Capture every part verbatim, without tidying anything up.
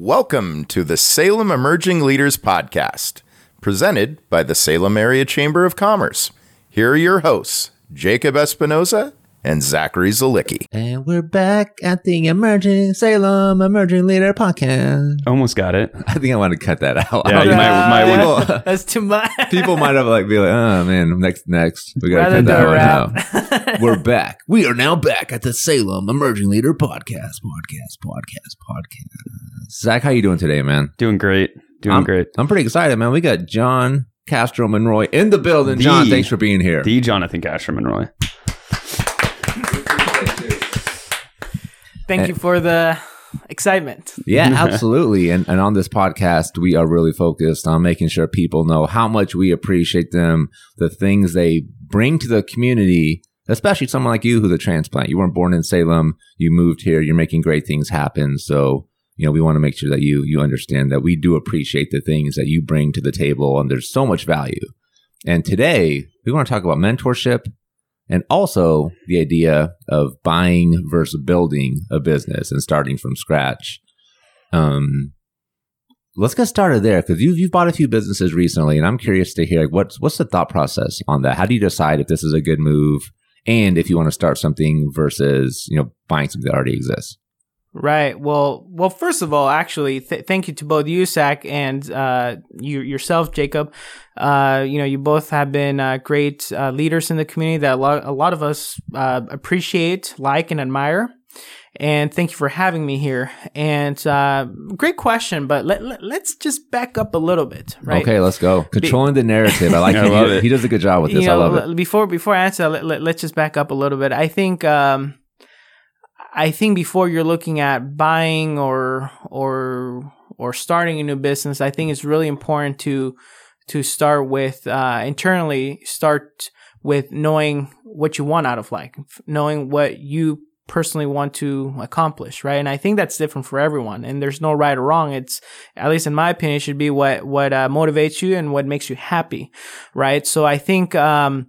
Welcome to the Salem Emerging Leaders Podcast, presented by the Salem Area Chamber of Commerce. Here are your hosts, Jacob Espinoza and Zachary Zalicki. And we're back at the Emerging Salem Emerging Leader Podcast. Almost got it. I think I want to cut that out. Yeah, you might, might people, that's too much. People might have like be like, oh man, next, next, we gotta cut that one out. We're back. We are now back at the Salem Emerging Leader Podcast. Podcast. Podcast. Podcast. Zach, how you doing today, man? Doing great. Doing I'm, great. I'm pretty excited, man. We got John Castro-Monroy in the building. The, John, thanks for being here. The Jonathan Castro-Monroy. Thank you for the excitement. Yeah, absolutely. And and on this podcast, we are really focused on making sure people know how much we appreciate them, the things they bring to the community, especially someone like you who's a transplant. You weren't born in Salem. You moved here. You're making great things happen. So, you know, we want to make sure that you you understand that we do appreciate the things that you bring to the table, and there's so much value. And today, we want to talk about mentorship, and also the idea of buying versus building a business and starting from scratch. Um, let's get started there, because you've, you've bought a few businesses recently, and I'm curious to hear what's, what's the thought process on that? How do you decide if this is a good move and if you want to start something versus, you know, buying something that already exists? Right. Well, well. First of all, actually, th- thank you to both you, Zach, and uh, you yourself, Jacob. Uh, you know, you both have been uh, great uh, leaders in the community that a lot, a lot of us uh, appreciate, like, and admire. And thank you for having me here. And uh, great question, but let, let, let's just back up a little bit, right? Okay, let's go. Controlling Be- the narrative. I like I love it. He does a good job with this. You know, I love it. Before before I answer, let, let, let's just back up a little bit. I think. Um, I think before you're looking at buying or or or starting a new business, I think it's really important to to start with uh, internally. Start with knowing what you want out of life, knowing what you personally want to accomplish, right? And I think that's different for everyone, and there's no right or wrong. It's, at least in my opinion, it should be what what uh, motivates you and what makes you happy, right? So I think. Um,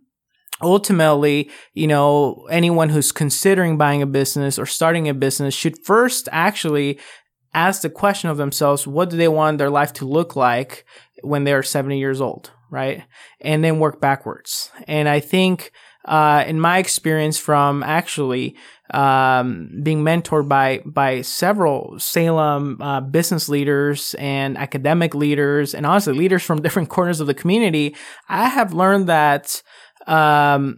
Ultimately, you know, anyone who's considering buying a business or starting a business should first actually ask the question of themselves, what do they want their life to look like when they're seventy years old, right? And then work backwards. And I think, uh, in my experience from actually, um, being mentored by, by several Salem, uh, business leaders and academic leaders, and honestly leaders from different corners of the community, I have learned that Um,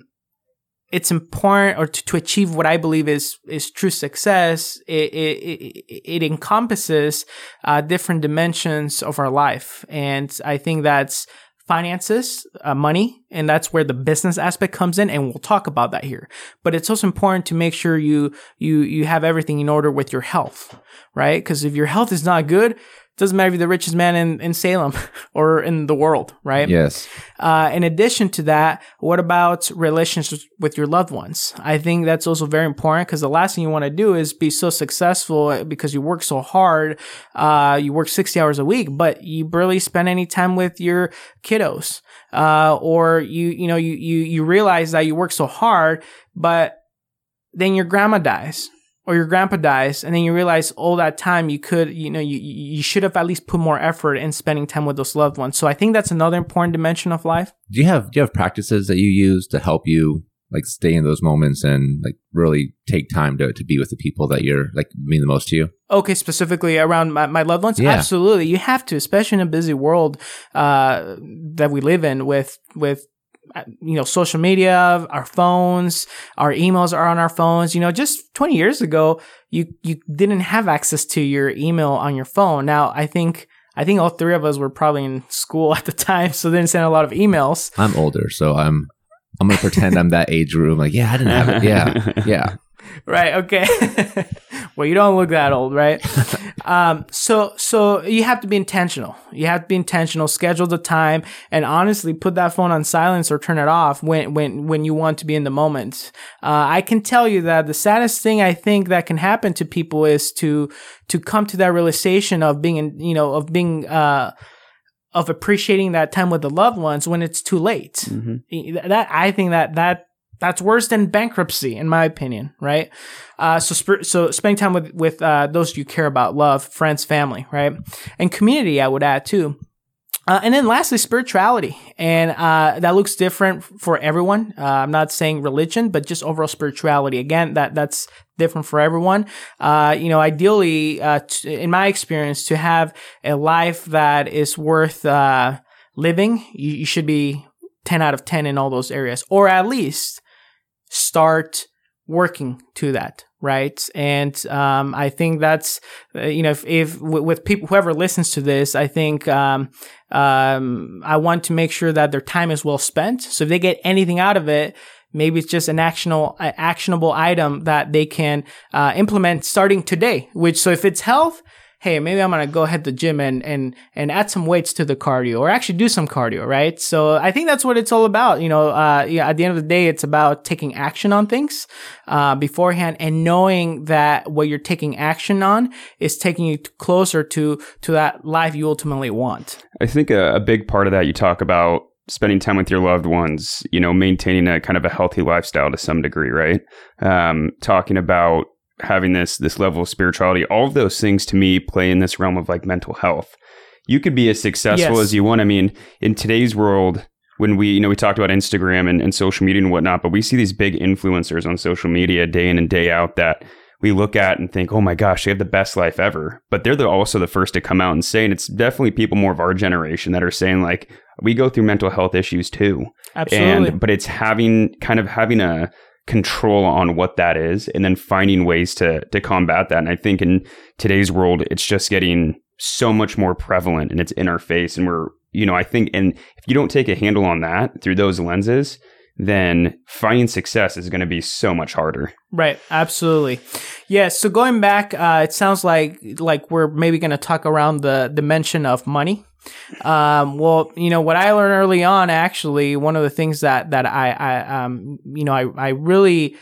it's important, or to, to achieve what I believe is is true success. It it it encompasses uh, different dimensions of our life, and I think that's finances, uh, money, and that's where the business aspect comes in, and we'll talk about that here. But it's also important to make sure you you you have everything in order with your health, right? Because if your health is not good, doesn't matter if you're the richest man in, in Salem or in the world, right? Yes. Uh, in addition to that, what about relationships with your loved ones? I think that's also very important, because the last thing you want to do is be so successful because you work so hard. Uh, you work sixty hours a week, but you barely spend any time with your kiddos. Uh, or you, you know, you, you, you realize that you work so hard, but then your grandma dies. Or your grandpa dies, and then you realize all that time you could, you know, you you should have at least put more effort in spending time with those loved ones. So I think that's another important dimension of life. Do you have do you have practices that you use to help you like stay in those moments and like really take time to to be with the people that you're like mean the most to you? Okay, specifically around my, my loved ones? Yeah. Absolutely. You have to, especially in a busy world uh, that we live in with with. You know, social media, our phones, our emails are on our phones. You know, just twenty years ago, you, you didn't have access to your email on your phone. Now, I think, I think all three of us were probably in school at the time, so they didn't send a lot of emails. I'm older, so I'm, I'm going to pretend I'm that age room. Like, yeah, I didn't have it. Yeah. Yeah. Right. Okay. Well, you don't look that old, right? um, so, so you have to be intentional. You have to be intentional, schedule the time, and honestly put that phone on silence or turn it off when, when, when you want to be in the moment. Uh, I can tell you that the saddest thing I think that can happen to people is to, to come to that realization of being, in, you know, of being, uh, of appreciating that time with the loved ones when it's too late. Mm-hmm. That, I think that, that, That's worse than bankruptcy, in my opinion, right? Uh, so, sp- so spending time with, with, uh, those you care about, love, friends, family, right? And community, I would add too. Uh, and then lastly, spirituality. And, uh, that looks different for everyone. Uh, I'm not saying religion, but just overall spirituality. Again, that, that's different for everyone. Uh, you know, ideally, uh, t- in my experience, to have a life that is worth, uh, living, you, you should be ten out of ten in all those areas, or at least start working to that, right? And um, I think that's, uh, you know, if, if with people, whoever listens to this, I think um, um, I want to make sure that their time is well spent. So if they get anything out of it, maybe it's just an actionable, uh, actionable item that they can uh, implement starting today, which, so if it's health, hey, maybe I'm going to go ahead to the gym and, and, and add some weights to the cardio, or actually do some cardio, right? So I think that's what it's all about. You know, uh, yeah, at the end of the day, it's about taking action on things, uh, beforehand, and knowing that what you're taking action on is taking you closer to, to that life you ultimately want. I think a, a big part of that, you talk about spending time with your loved ones, you know, maintaining a kind of a healthy lifestyle to some degree, right? Um, talking about having this this level of spirituality, all of those things to me play in this realm of like mental health. You could be as successful yes. as you want. I mean, in today's world, when we, you know, we talked about Instagram and, and social media and whatnot, but we see these big influencers on social media day in and day out that we look at and think, oh my gosh, they have the best life ever. But they're the, also the first to come out and say, and it's definitely people more of our generation that are saying like, we go through mental health issues too. Absolutely. And, but it's having kind of having a control on what that is, and then finding ways to to combat that. And I think in today's world, it's just getting so much more prevalent, and it's in our face. And we're, you know, I think, and if you don't take a handle on that through those lenses, then finding success is going to be so much harder. Right. Absolutely. Yeah. So going back, uh, it sounds like like we're maybe going to talk around the dimension of money. Um, well, you know, what I learned early on, actually, one of the things that, that I, I, um, you know, I, I really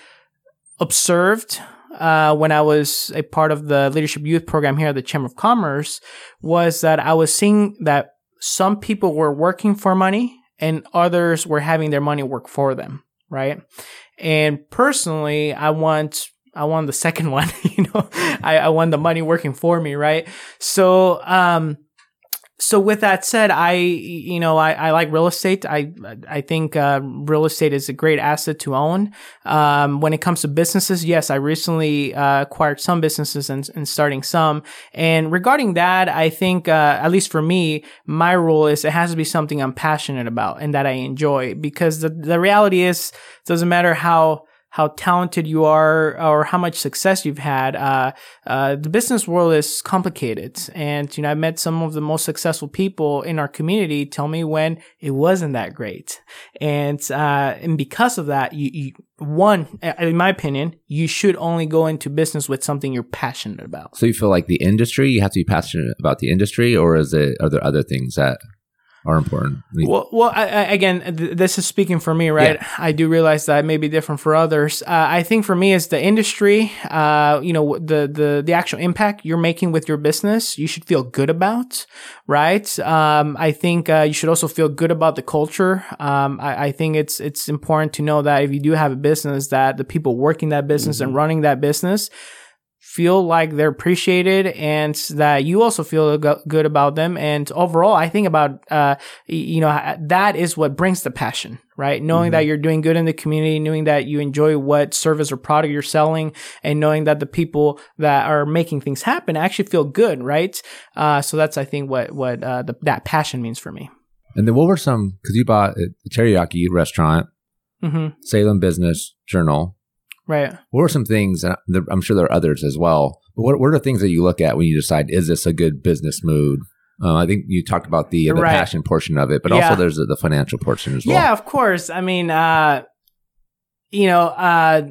observed, uh, when I was a part of the Leadership Youth Program here at the Chamber of Commerce, was that I was seeing that some people were working for money and others were having their money work for them. Right. And personally, I want I want the second one, you know, I, I want the money working for me. Right. So, um, So with that said, I, you know, I, I like real estate. I, I think, uh, real estate is a great asset to own. Um, when it comes to businesses, yes, I recently, uh, acquired some businesses and, and starting some. And regarding that, I think, uh, at least for me, my rule is it has to be something I'm passionate about and that I enjoy, because the, the reality is, it doesn't matter how, how talented you are or how much success you've had. Uh, uh, the business world is complicated. And, you know, I met some of the most successful people in our community tell me when it wasn't that great. And, uh, and because of that, you, you, one, in my opinion, you should only go into business with something you're passionate about. So you feel like the industry, you have to be passionate about the industry, or is it, are there other things that are important? Well, well, I, I, again, th- this is speaking for me, right? Yeah. I do realize that it may be different for others. Uh, I think for me, it's the industry, uh, you know, the, the, the actual impact you're making with your business, you should feel good about, right? Um, I think, uh, you should also feel good about the culture. Um, I, I think it's, it's important to know that if you do have a business, that the people working that business mm-hmm. and running that business feel like they're appreciated, and that you also feel go- good about them. And overall, I think about, uh, you know, that is what brings the passion, right? Knowing mm-hmm. that you're doing good in the community, knowing that you enjoy what service or product you're selling, and knowing that the people that are making things happen actually feel good, right? Uh, so that's, I think, what, what, uh, the, that passion means for me. And then what were some, because you bought a teriyaki restaurant, mm-hmm. Salem Business Journal. Right. What are some things, and I'm sure there are others as well, but what, what are the things that you look at when you decide, is this a good business move? Uh, I think you talked about the, uh, the right. passion portion of it, but yeah. also there's the, the financial portion as well. Yeah, of course. I mean, uh, you know, uh,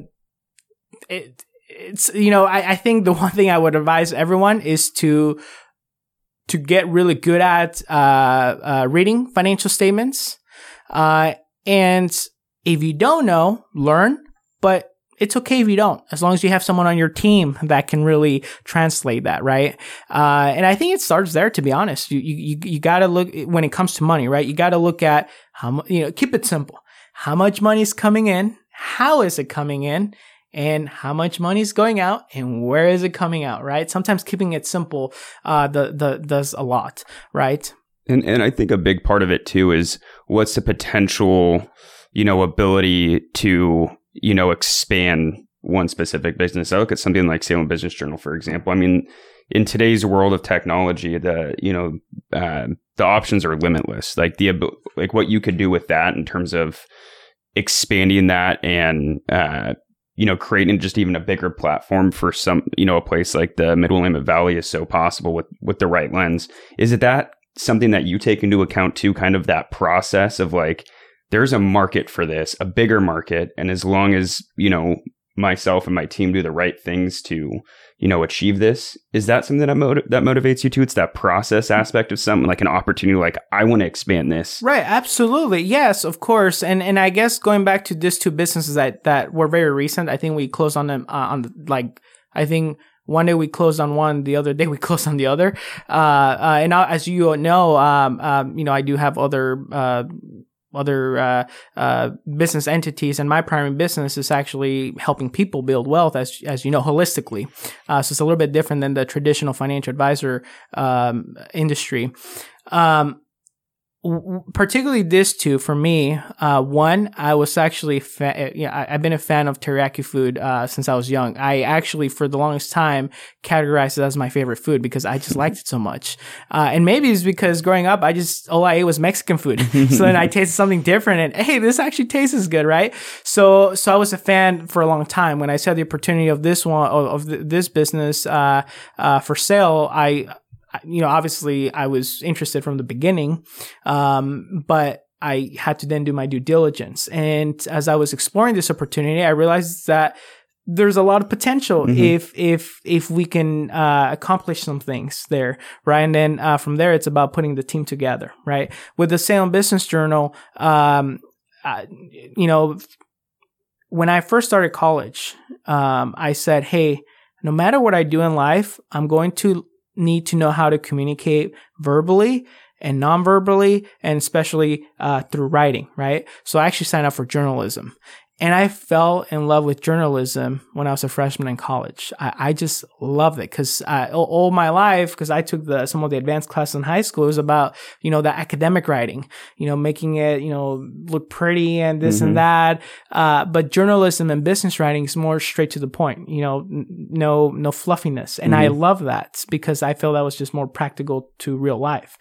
it, it's, you know, I, I think the one thing I would advise everyone is to, to get really good at uh, uh, reading financial statements. Uh, and if you don't know, learn, but it's okay if you don't, as long as you have someone on your team that can really translate that, right? Uh, and I think it starts there, to be honest. You, you, you gotta look, when it comes to money, right? You gotta look at how, you know, keep it simple. How much money is coming in? how is it coming in, and how much money is going out, and where is it coming out, right? Sometimes keeping it simple uh, the, the, does a lot, right? And and I think a big part of it too is what's the potential, you know, ability to, you know, expand one specific business. I look at something like Salem Business Journal, for example. I mean, in today's world of technology, the, you know, uh, the options are limitless. Like the, like what you could do with that in terms of expanding that and, uh, you know, creating just even a bigger platform for some, you know, a place like the Mid-Willamette Valley is so possible with, with the right lens. Is it that something that you take into account too, kind of that process of like, there's a market for this, a bigger market. And as long as, you know, myself and my team do the right things to, you know, achieve this, is that something that motiv- that motivates you too? It's that process aspect of something, like an opportunity, like I want to expand this. Right. Absolutely. Yes, of course. And and I guess going back to these two businesses that, that were very recent, I think we closed on them uh, on the, like, I think one day we closed on one, the other day we closed on the other. Uh, uh, and I, as you know, um, um, you know, I do have other, uh, other uh, uh, business entities, and my primary business is actually helping people build wealth, as as you know, holistically. Uh, so it's a little bit different than the traditional financial advisor um, industry. Um, w- particularly these two for me. Uh, one, I was actually fa- you know, I, I've been a fan of teriyaki food uh, since I was young. I actually, for the longest time, categorized it as my favorite food because I just liked it so much. Uh, and maybe it's because growing up, I just, all I ate was Mexican food. So then I tasted something different and, hey, this actually tastes good, right? So, so I was a fan for a long time. When I saw the opportunity of this one, of, of th- this business, uh, uh, for sale, I, you know, obviously I was interested from the beginning. Um, but I had to then do my due diligence. And as I was exploring this opportunity, I realized that there's a lot of potential mm-hmm. if if if we can uh, accomplish some things there, right? And then uh, from there, it's about putting the team together, right? With the Salem Business Journal, um, I, you know, when I first started college, um, I said, hey, no matter what I do in life, I'm going to need to know how to communicate verbally and non-verbally, and especially uh, through writing, right? So I actually signed up for journalism. And I fell in love with journalism when I was a freshman in college. I, I just loved it because all, all my life, because I took the, some of the advanced classes in high school, it was about, you know, the academic writing, you know, making it, you know, look pretty and this mm-hmm. and that. Uh, but journalism and business writing is more straight to the point, you know, n- no, no fluffiness. And mm-hmm. I love that because I feel that was just more practical to real life.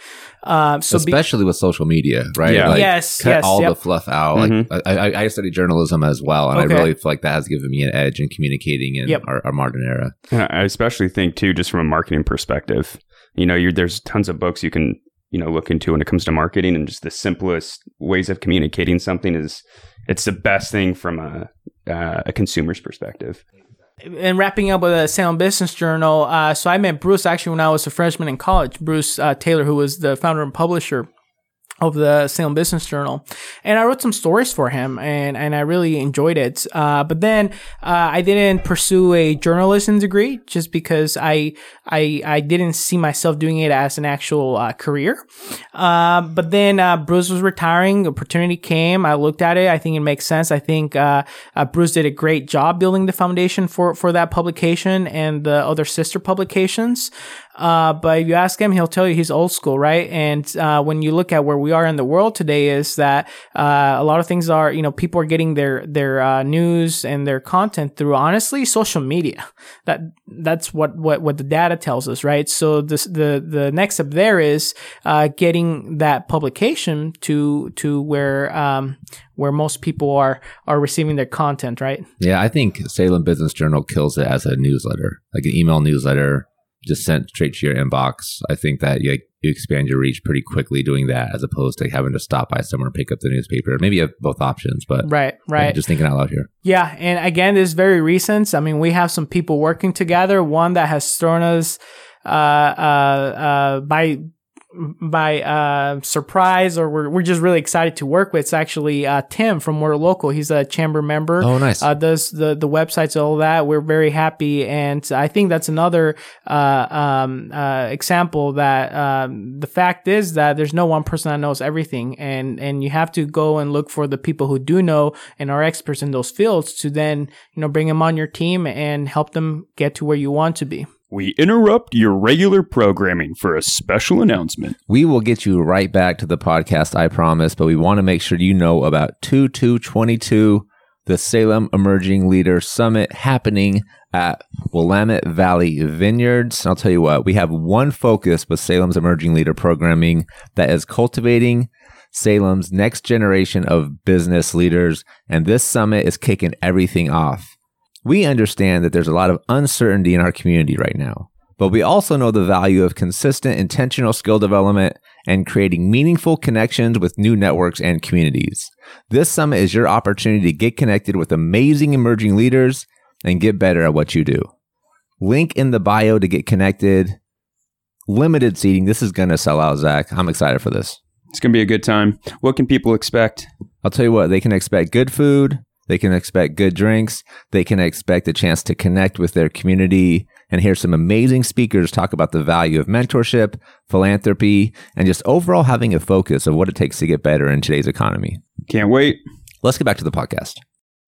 Um, so especially be- with social media, right? Yeah. Like, yes. Cut yes, all yep. the fluff out. Mm-hmm. Like I, I, I studied journalism as well, and okay. I really feel like that has given me an edge in communicating in yep. our, our modern era. And I especially think too, just from a marketing perspective, you know, you're, there's tons of books you can, you know, look into when it comes to marketing, and just the simplest ways of communicating something is, it's the best thing from a uh, a consumer's perspective. And wrapping up with the Salem Business Journal, uh, so I met Bruce actually when I was a freshman in college, Bruce uh, Taylor, who was the founder and publisher of the Salem Business Journal. And I wrote some stories for him, and, and I really enjoyed it. Uh, but then, uh, I didn't pursue a journalism degree just because I, I, I didn't see myself doing it as an actual, uh, career. Uh, but then, uh, Bruce was retiring, opportunity came, I looked at it, I think it makes sense. I think, uh, uh Bruce did a great job building the foundation for, for that publication and the other sister publications. Uh, but if you ask him, he'll tell you he's old school, right? And, uh, when you look at where we are in the world today is that, uh, a lot of things are, you know, people are getting their, their, uh, news and their content through, honestly, social media. That, that's what, what, what the data tells us, right? So this, the, the next step there is, uh, getting that publication to, to where, um, where most people are, are receiving their content, right? Yeah. I think Salem Business Journal kills it as a newsletter, like an email newsletter. Just sent straight to your inbox. I think that you, you expand your reach pretty quickly doing that, as opposed to having to stop by somewhere and pick up the newspaper. Maybe you have both options, but right, right. I'm just thinking out loud here. Yeah, and again, this is very recent. I mean, we have some people working together. One that has thrown us uh, uh, uh, by by uh, surprise, or we're we're just really excited to work with. It's actually uh, Tim from More Local. He's a chamber member. Oh, nice. Uh, does the the websites, all that. We're very happy, and I think that's another uh, um, uh, example that um, the fact is that there's no one person that knows everything, and and you have to go and look for the people who do know and are experts in those fields to then you know bring them on your team and help them get to where you want to be. We interrupt your regular programming for a special announcement. We will get you right back to the podcast, I promise, but we want to make sure you know about two two twenty-two, the Salem Emerging Leaders Summit happening at Willamette Valley Vineyards. I'll tell you what, we have one focus with Salem's Emerging Leader Programming, that is cultivating Salem's next generation of business leaders, and this summit is kicking everything off. We understand that there's a lot of uncertainty in our community right now, but we also know the value of consistent, intentional skill development and creating meaningful connections with new networks and communities. This summit is your opportunity to get connected with amazing emerging leaders and get better at what you do. Link in the bio to get connected. Limited seating. This is going to sell out, Zach. I'm excited for this. It's going to be a good time. What can people expect? I'll tell you what, they can expect good food. They can expect good drinks. They can expect a chance to connect with their community and hear some amazing speakers talk about the value of mentorship, philanthropy, and just overall having a focus of what it takes to get better in today's economy. Can't wait. Let's get back to the podcast.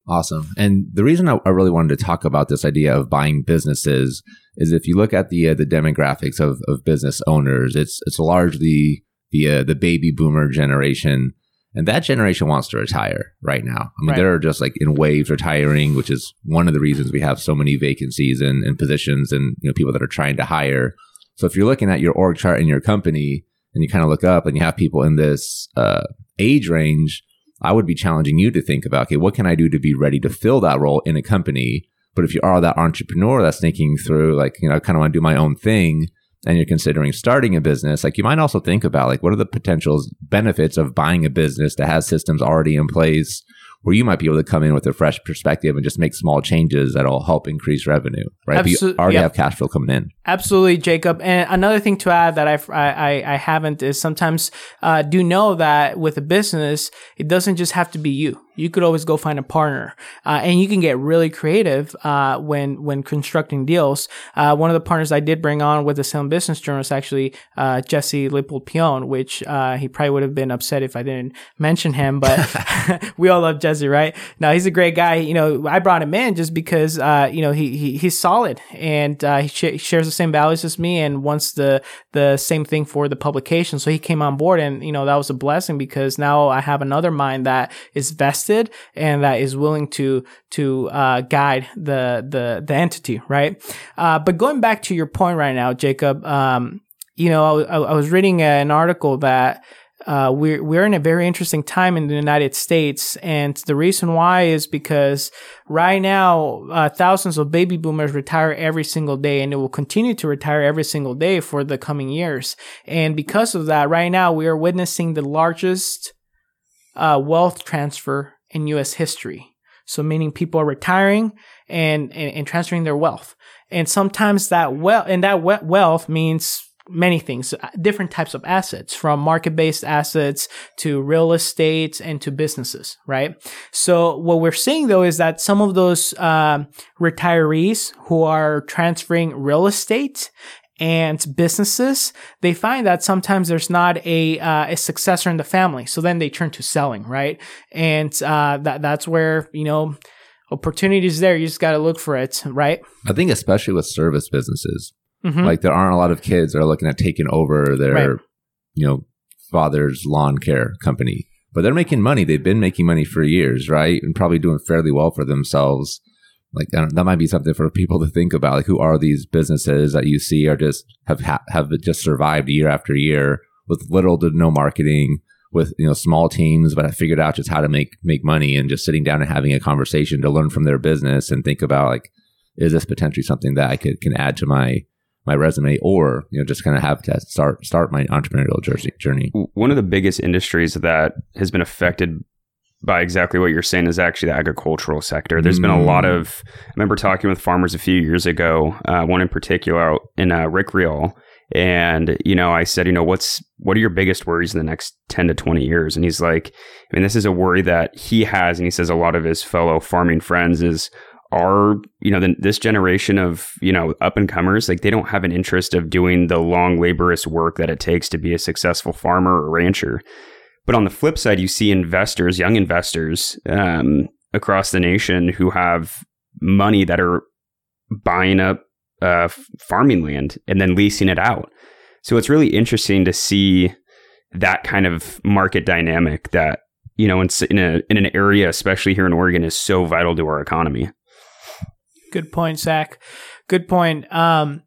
Awesome. And the reason I, I really wanted to talk about this idea of buying businesses is if you look at the uh, the demographics of, of business owners, it's it's largely the uh, the baby boomer generation. And that generation wants to retire right now. I mean, right. They're just like in waves retiring, which is one of the reasons we have so many vacancies and, and positions and you know people that are trying to hire. So if you're looking at your org chart in your company and you kind of look up and you have people in this uh, age range, I would be challenging you to think about, okay, what can I do to be ready to fill that role in a company? But if you are that entrepreneur that's thinking through like, you know, I kind of want to do my own thing, and you're considering starting a business, like you might also think about like what are the potential benefits of buying a business that has systems already in place where you might be able to come in with a fresh perspective and just make small changes that'll help increase revenue, right? Absol- you already yep. have cash flow coming in. Absolutely, Jacob. And another thing to add that I've, I I haven't is sometimes uh, do know that with a business, it doesn't just have to be you. You could always go find a partner, uh, and you can get really creative uh, when when constructing deals. Uh, one of the partners I did bring on with the Salem Business Journal is actually uh, Jesse Lipold Pion, which uh, he probably would have been upset if I didn't mention him. But we all love Jesse, right? Now he's a great guy. You know, I brought him in just because uh, you know he, he he's solid and uh, he, sh- he shares the same values as me and wants the the same thing for the publication. So he came on board, and you know that was a blessing because now I have another mind that is vested and that is willing to to uh, guide the the the entity, right? Uh, but going back to your point right now, Jacob, um, you know, I, I was reading an article that uh, we're we're in a very interesting time in the United States, and the reason why is because right now uh, thousands of baby boomers retire every single day, and they will continue to retire every single day for the coming years. And because of that, right now we are witnessing the largest uh, wealth transfer in U S history. So meaning people are retiring and, and, and transferring their wealth. And sometimes that wealth, and that we- wealth means many things, different types of assets, from market-based assets to real estate and to businesses, right? So what we're seeing though is that some of those um, retirees who are transferring real estate and businesses, they find that sometimes there's not a uh, a successor in the family, so then they turn to selling, right? And uh, that that's where you know opportunities there. You just got to look for it, right? I think especially with service businesses, mm-hmm. like there aren't a lot of kids that are looking at taking over their right. you know father's lawn care company, but they're making money. They've been making money for years, right? And probably doing fairly well for themselves. Like I don't, that might be something for people to think about. Like, who are these businesses that you see are just have ha- have just survived year after year with little to no marketing, with you know small teams, but I figured out just how to make make money and just sitting down and having a conversation to learn from their business and think about like, is this potentially something that I could can add to my my resume, or you know just kind of have to start start my entrepreneurial journey. One of the biggest industries that has been affected by exactly what you're saying is actually the agricultural sector. There's been a lot of, I remember talking with farmers a few years ago, uh, one in particular in uh, Rick Real, And, you know, I said, you know, what's, what are your biggest worries in the next ten to twenty years? And he's like, I mean, this is a worry that he has. And he says a lot of his fellow farming friends is, are, you know, the, this generation of, you know, up and comers, like they don't have an interest of doing the long laborious work that it takes to be a successful farmer or rancher. But on the flip side, you see investors, young investors um, across the nation who have money that are buying up uh, farming land and then leasing it out. So it's really interesting to see that kind of market dynamic that, you know, in, in, a, in an area, especially here in Oregon, is so vital to our economy. Good point, Zach. Good point. Um,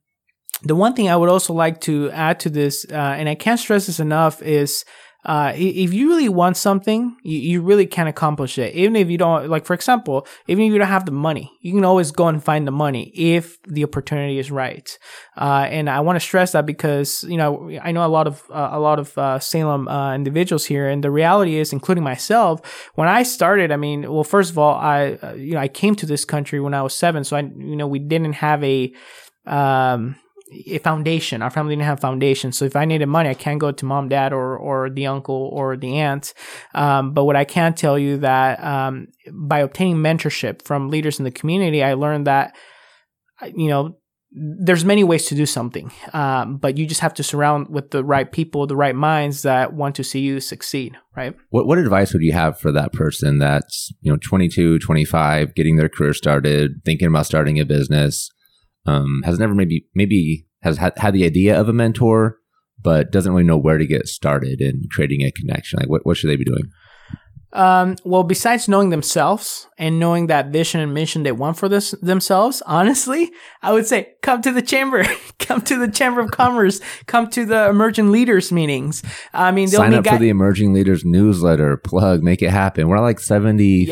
the one thing I would also like to add to this, uh, and I can't stress this enough, is Uh, if you really want something, you, you really can accomplish it. Even if you don't, like, for example, even if you don't have the money, you can always go and find the money if the opportunity is right. Uh, and I want to stress that because, you know, I know a lot of, uh, a lot of, uh, Salem, uh, individuals here. And the reality is, including myself, when I started, I mean, well, first of all, I, uh, you know, I came to this country when I was seven. So I, you know, we didn't have a, um, a foundation. Our family didn't have foundation. So if I needed money, I can't go to mom, dad, or, or the uncle or the aunt. Um, but what I can tell you that, um, by obtaining mentorship from leaders in the community, I learned that, you know, there's many ways to do something. Um, but you just have to surround with the right people, the right minds that want to see you succeed. Right. What, what advice would you have for that person that's, you know, twenty-two, twenty-five, getting their career started, thinking about starting a business? Um, has never maybe maybe has had, had the idea of a mentor, but doesn't really know where to get started in creating a connection. Like, what, what should they be doing? Um, well, besides knowing themselves and knowing that vision and mission they want for this themselves, honestly, I would say come to the chamber, come to the Chamber of Commerce, come to the Emerging Leaders meetings. I mean, sign be up guy- for the Emerging Leaders newsletter. Plug, make it happen. We're at like seventy-five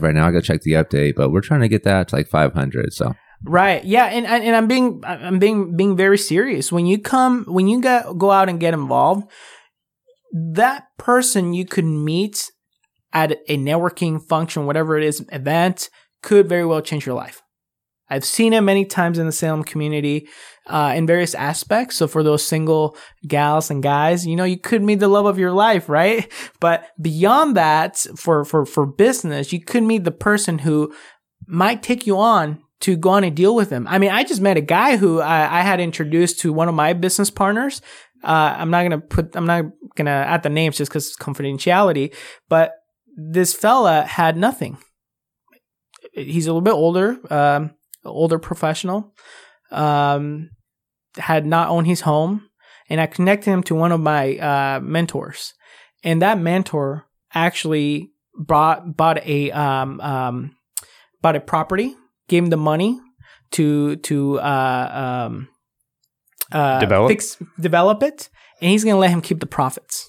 yep. right now. I gotta check the update, but we're trying to get that to like five hundred. So. Right. Yeah. And, and I'm being, I'm being, being very serious. When you come, when you go, go out and get involved, that person you could meet at a networking function, whatever it is, event, could very well change your life. I've seen it many times in the Salem community, uh, in various aspects. So for those single gals and guys, you know, you could meet the love of your life, right? But beyond that, for, for, for business, you could meet the person who might take you on to go on and deal with them. I mean, I just met a guy who I, I had introduced to one of my business partners. Uh, I'm not going to put, I'm not going to add the names just because it's confidentiality, but this fella had nothing. He's a little bit older, um, older professional, um, had not owned his home. And I connected him to one of my uh, mentors. And that mentor actually bought, bought a, um, um, bought a property, gave him the money to to uh, um, uh, develop fix, develop it, and he's going to let him keep the profits.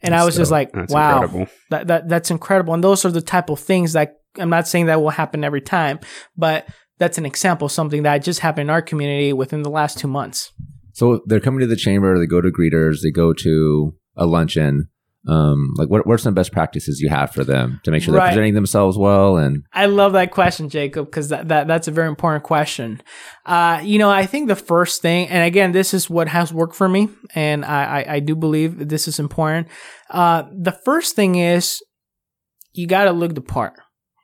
And that's I was so, just like, wow, incredible. That, that that's incredible. And those are the type of things that I'm not saying that will happen every time, but that's an example of something that just happened in our community within the last two months. So they're coming to the chamber, they go to greeters, they go to a luncheon. Um, like what, what are some best practices you have for them to make sure they're right. presenting themselves well? And I love that question, Jacob, because that, that, that's a very important question. Uh, you know, I think the first thing, and again, this is what has worked for me, and I, I, I do believe this is important. Uh, the first thing is you got to look the part.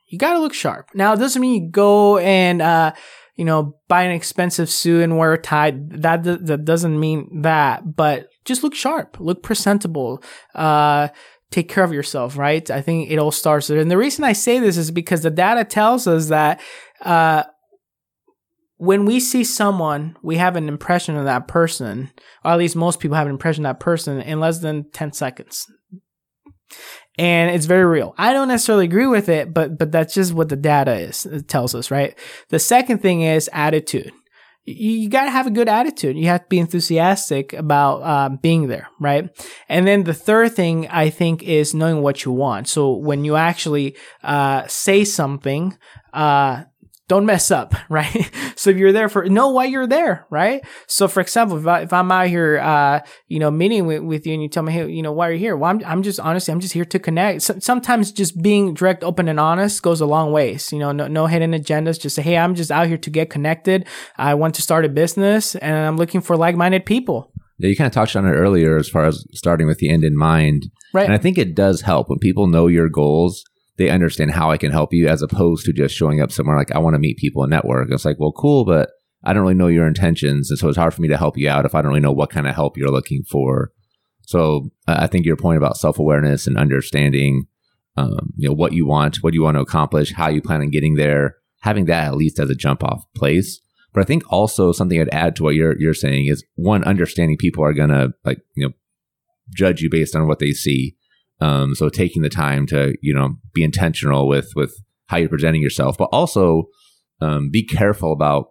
You got to look sharp. Now, it doesn't mean you go and, uh, you know, buy an expensive suit and wear a tie. That, that doesn't mean that, but just look sharp, look presentable, uh, take care of yourself, right? I think it all starts there. And the reason I say this is because the data tells us that, uh, when we see someone, we have an impression of that person, or at least most people have an impression of that person in less than ten seconds. And it's very real. I don't necessarily agree with it, but but that's just what the data is. It tells us, right? The second thing is attitude. You, you got to have a good attitude. You have to be enthusiastic about uh, being there, right? And then the third thing, I think, is knowing what you want. So when you actually uh, say something, uh, Don't mess up, right? So if you're there for, know why you're there, right? So for example, if, I, if I'm out here, uh, you know, meeting with, with you and you tell me, hey, you know, why are you here? Well, I'm, I'm just, honestly, I'm just here to connect. So, sometimes just being direct, open, and honest goes a long ways. You know, no, no hidden agendas. Just say, hey, I'm just out here to get connected. I want to start a business and I'm looking for like-minded people. Yeah, you kind of touched on it earlier as far as starting with the end in mind. Right. And I think it does help when people know your goals. They understand how I can help you, as opposed to just showing up somewhere like, I want to meet people and network. It's like, well, cool, but I don't really know your intentions. And so it's hard for me to help you out if I don't really know what kind of help you're looking for. So I think your point about self-awareness and understanding, um, you know, what you want, what you want to accomplish, how you plan on getting there, having that at least as a jump off place. But I think also something I'd add to what you're, you're saying is, one, understanding people are going to, like, you know, judge you based on what they see. Um, so taking the time to, you know, be intentional with, with how you're presenting yourself, but also um, be careful about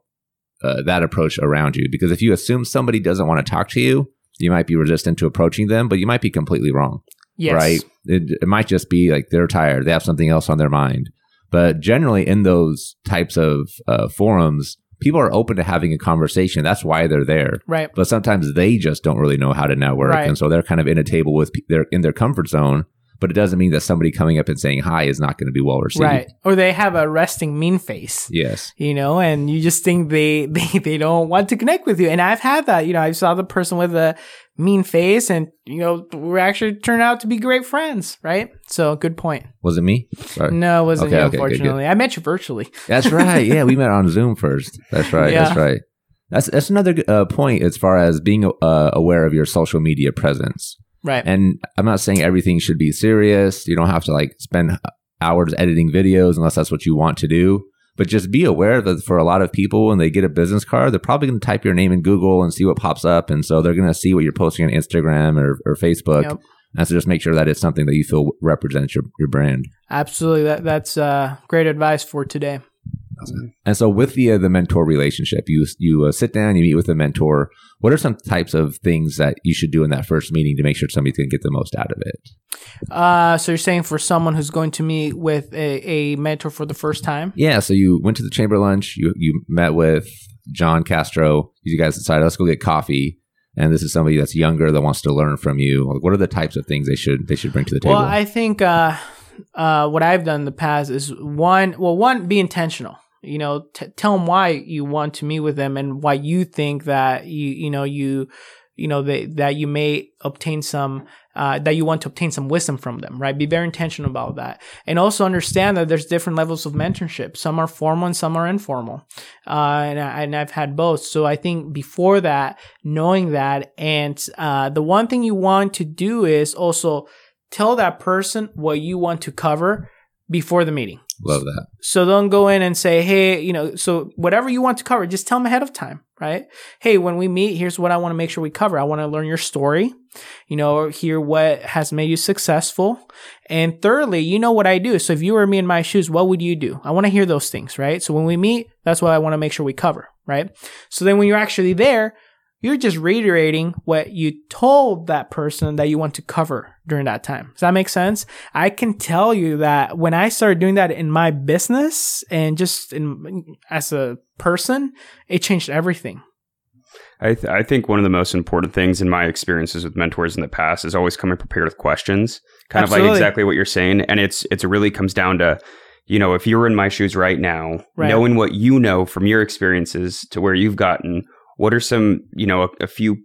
uh, that approach around you. Because if you assume somebody doesn't want to talk to you, you might be resistant to approaching them, but you might be completely wrong. Yes. Right? It, it might just be like they're tired. They have something else on their mind. But generally in those types of uh, forums, people are open to having a conversation. That's why they're there. Right. But sometimes they just don't really know how to network. Right. And so they're kind of in a table with, they're in their comfort zone, but it doesn't mean that somebody coming up and saying hi is not going to be well received. Right. Or they have a resting mean face. Yes. You know, and you just think they, they, they don't want to connect with you. And I've had that, you know, I saw the person with a mean face and, you know, we actually turned out to be great friends, right? So good point. Was it me? Sorry. No, it wasn't okay, you, okay, unfortunately. Good, good. I met you virtually. That's right. Yeah, we met on Zoom first. That's right. Yeah. That's right. That's that's another uh, point as far as being uh, aware of your social media presence. Right. And I'm not saying everything should be serious. You don't have to like spend hours editing videos unless that's what you want to do. But just be aware that for a lot of people, when they get a business card, they're probably going to type your name in Google and see what pops up. And so they're going to see what you're posting on Instagram or, or Facebook. Yep. And so just make sure that it's something that you feel represents your, your brand. Absolutely. That, that's uh, great advice for today. Awesome. And so with the uh, the mentor relationship, you you uh, sit down, you meet with a mentor. What are some types of things that you should do in that first meeting to make sure somebody's going to get the most out of it? Uh, so you're saying for someone who's going to meet with a, a mentor for the first time? Yeah. So you went to the chamber lunch. You you met with John Castro. You guys decided, let's go get coffee. And this is somebody that's younger that wants to learn from you. What are the types of things they should they should bring to the table? Well, I think uh, uh, what I've done in the past is one. Well, one, be intentional. You know, t- tell them why you want to meet with them and why you think that you, you know, you, you know, they, that you may obtain some, uh, that you want to obtain some wisdom from them, right? Be very intentional about that. And also understand that there's different levels of mentorship. Some are formal and some are informal. Uh, and, I, and I've had both. So I think before that, knowing that, and, uh, the one thing you want to do is also tell that person what you want to cover before the meeting. Love that. So don't go in and say, hey, you know, so whatever you want to cover, just tell them ahead of time, right? Hey, when we meet, here's what I want to make sure we cover. I want to learn your story, you know, hear what has made you successful. And thirdly, you know what I do. So if you were me in my shoes, what would you do? I want to hear those things, right? So when we meet, that's what I want to make sure we cover, right? So then when you're actually there, you're just reiterating what you told that person that you want to cover during that time. Does that make sense? I can tell you that when I started doing that in my business and just in, as a person, it changed everything. I, th- I think one of the most important things in my experiences with mentors in the past is always coming prepared with questions, kind Absolutely. Of like exactly what you're saying. And it's it really comes down to, you know, if you were in my shoes right now, right. knowing what you know from your experiences to where you've gotten, what are some, you know, a, a few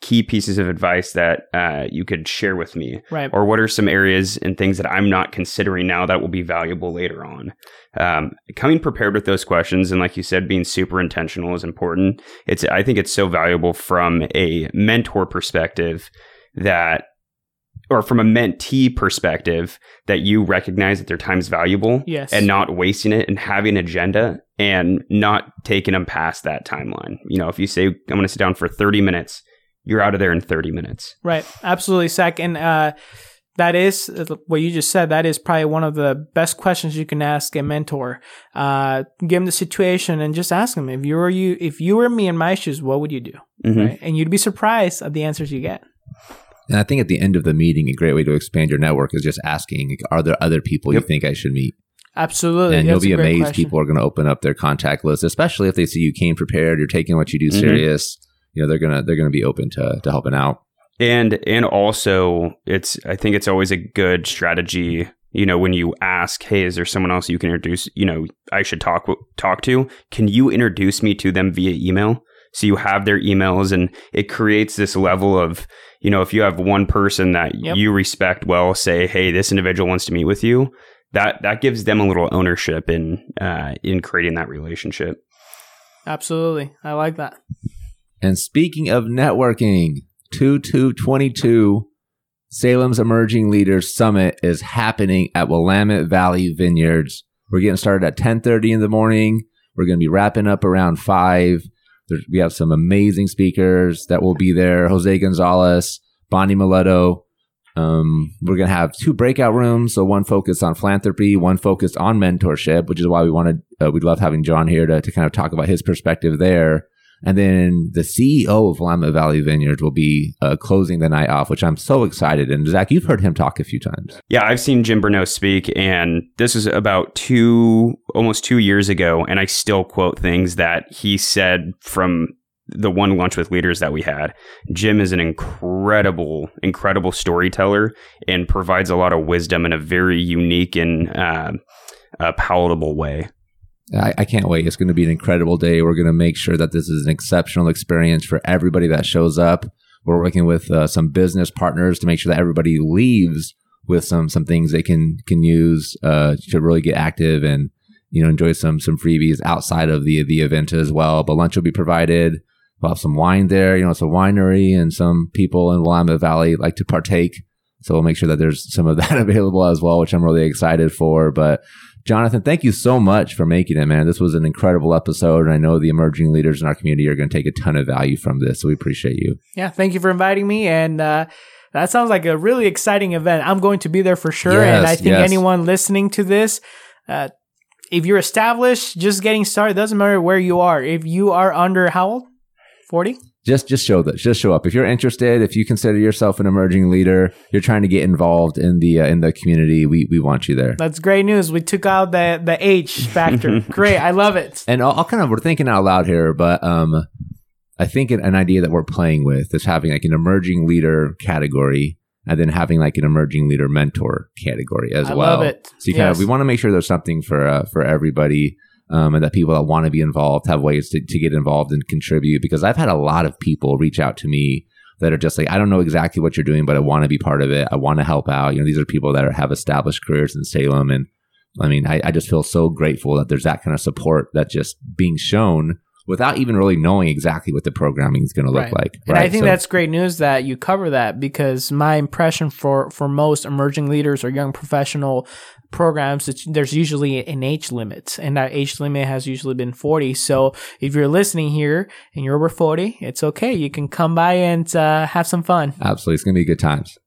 key pieces of advice that uh, you could share with me? Right. Or what are some areas and things that I'm not considering now that will be valuable later on? Um, coming prepared with those questions and, like you said, being super intentional is important. It's I think it's so valuable from a mentor perspective that, or from a mentee perspective, that you recognize that their time's valuable yes. and not wasting it and having an agenda and not taking them past that timeline. You know, if you say, I'm going to sit down for thirty minutes, you're out of there in thirty minutes. Right. Absolutely, Zach. And uh, that is what you just said. That is probably one of the best questions you can ask a mentor. Uh, give them the situation and just ask them, if you were you, if you were me in my shoes, what would you do? Mm-hmm. Right? And you'd be surprised at the answers you get. And I think at the end of the meeting, a great way to expand your network is just asking, are there other people yep. you think I should meet? Absolutely. And that's you'll be amazed. Question. People are going to open up their contact list, especially if they see you came prepared, you're taking what you do mm-hmm. serious. You know, they're going to, they're going to be open to, to helping out. And, and also it's, I think it's always a good strategy, you know, when you ask, hey, is there someone else you can introduce, you know, I should talk, talk to, can you introduce me to them via email? So you have their emails, and it creates this level of, you know, if you have one person that yep. you respect, well, say, hey, this individual wants to meet with you. That that gives them a little ownership in uh, in creating that relationship. Absolutely. I like that. And speaking of networking, two two twenty-two Salem's Emerging Leaders Summit is happening at Willamette Valley Vineyards. We're getting started at ten thirty in the morning. We're going to be wrapping up around five. There's, we have some amazing speakers that will be there. Jose Gonzalez, Bonnie Mileto. Um, we're going to have two breakout rooms. So one focused on philanthropy, one focused on mentorship, which is why we wanted, uh, we love having John here to, to kind of talk about his perspective there. And then the C E O of Llama Valley Vineyards will be uh, closing the night off, which I'm so excited. And Zach, you've heard him talk a few times. Yeah, I've seen Jim Bruneau speak, and this is about two, almost two years ago. And I still quote things that he said from the one lunch with leaders that we had. Jim is an incredible, incredible storyteller and provides a lot of wisdom in a very unique and uh, uh, palatable way. I, I can't wait. It's going to be an incredible day. We're going to make sure that this is an exceptional experience for everybody that shows up. We're working with uh, some business partners to make sure that everybody leaves with some some things they can can use uh, to really get active and, you know, enjoy some some freebies outside of the the event as well. But lunch will be provided. We'll have some wine there. You know, it's a winery, and some people in Willamette Valley like to partake. So we'll make sure that there's some of that available as well, which I'm really excited for. But Jonathan, thank you so much for making it, man. This was an incredible episode, and I know the emerging leaders in our community are going to take a ton of value from this. So we appreciate you. Yeah, thank you for inviting me. And uh, that sounds like a really exciting event. I'm going to be there for sure. Yes, and I think yes. anyone listening to this, uh, if you're established, just getting started, doesn't matter where you are. If you are under how old? forty? Just just show that. Just show up. If you're interested, if you consider yourself an emerging leader, you're trying to get involved in the uh, in the community, we we want you there. That's great news. We took out the, the age factor. Great. I love it. And I'll, I'll kind of, we're thinking out loud here, but um, I think an, an idea that we're playing with is having like an emerging leader category and then having like an emerging leader mentor category as I well. I love it. So you yes. kind of, we want to make sure there's something for uh, for everybody. Um, and that people that want to be involved have ways to, to get involved and contribute, because I've had a lot of people reach out to me that are just like, I don't know exactly what you're doing, but I want to be part of it. I want to help out. You know, these are people that are, have established careers in Salem. And I mean, I, I just feel so grateful that there's that kind of support that's just being shown without even really knowing exactly what the programming is going to look right. like. And right? I think so, that's great news that you cover that, because my impression for, for most emerging leaders or young professional programs, it's, there's usually an age limit, and that age limit has usually been forty. So if you're listening here and you're over forty, it's okay. You can come by and uh, have some fun. Absolutely. It's going to be good times.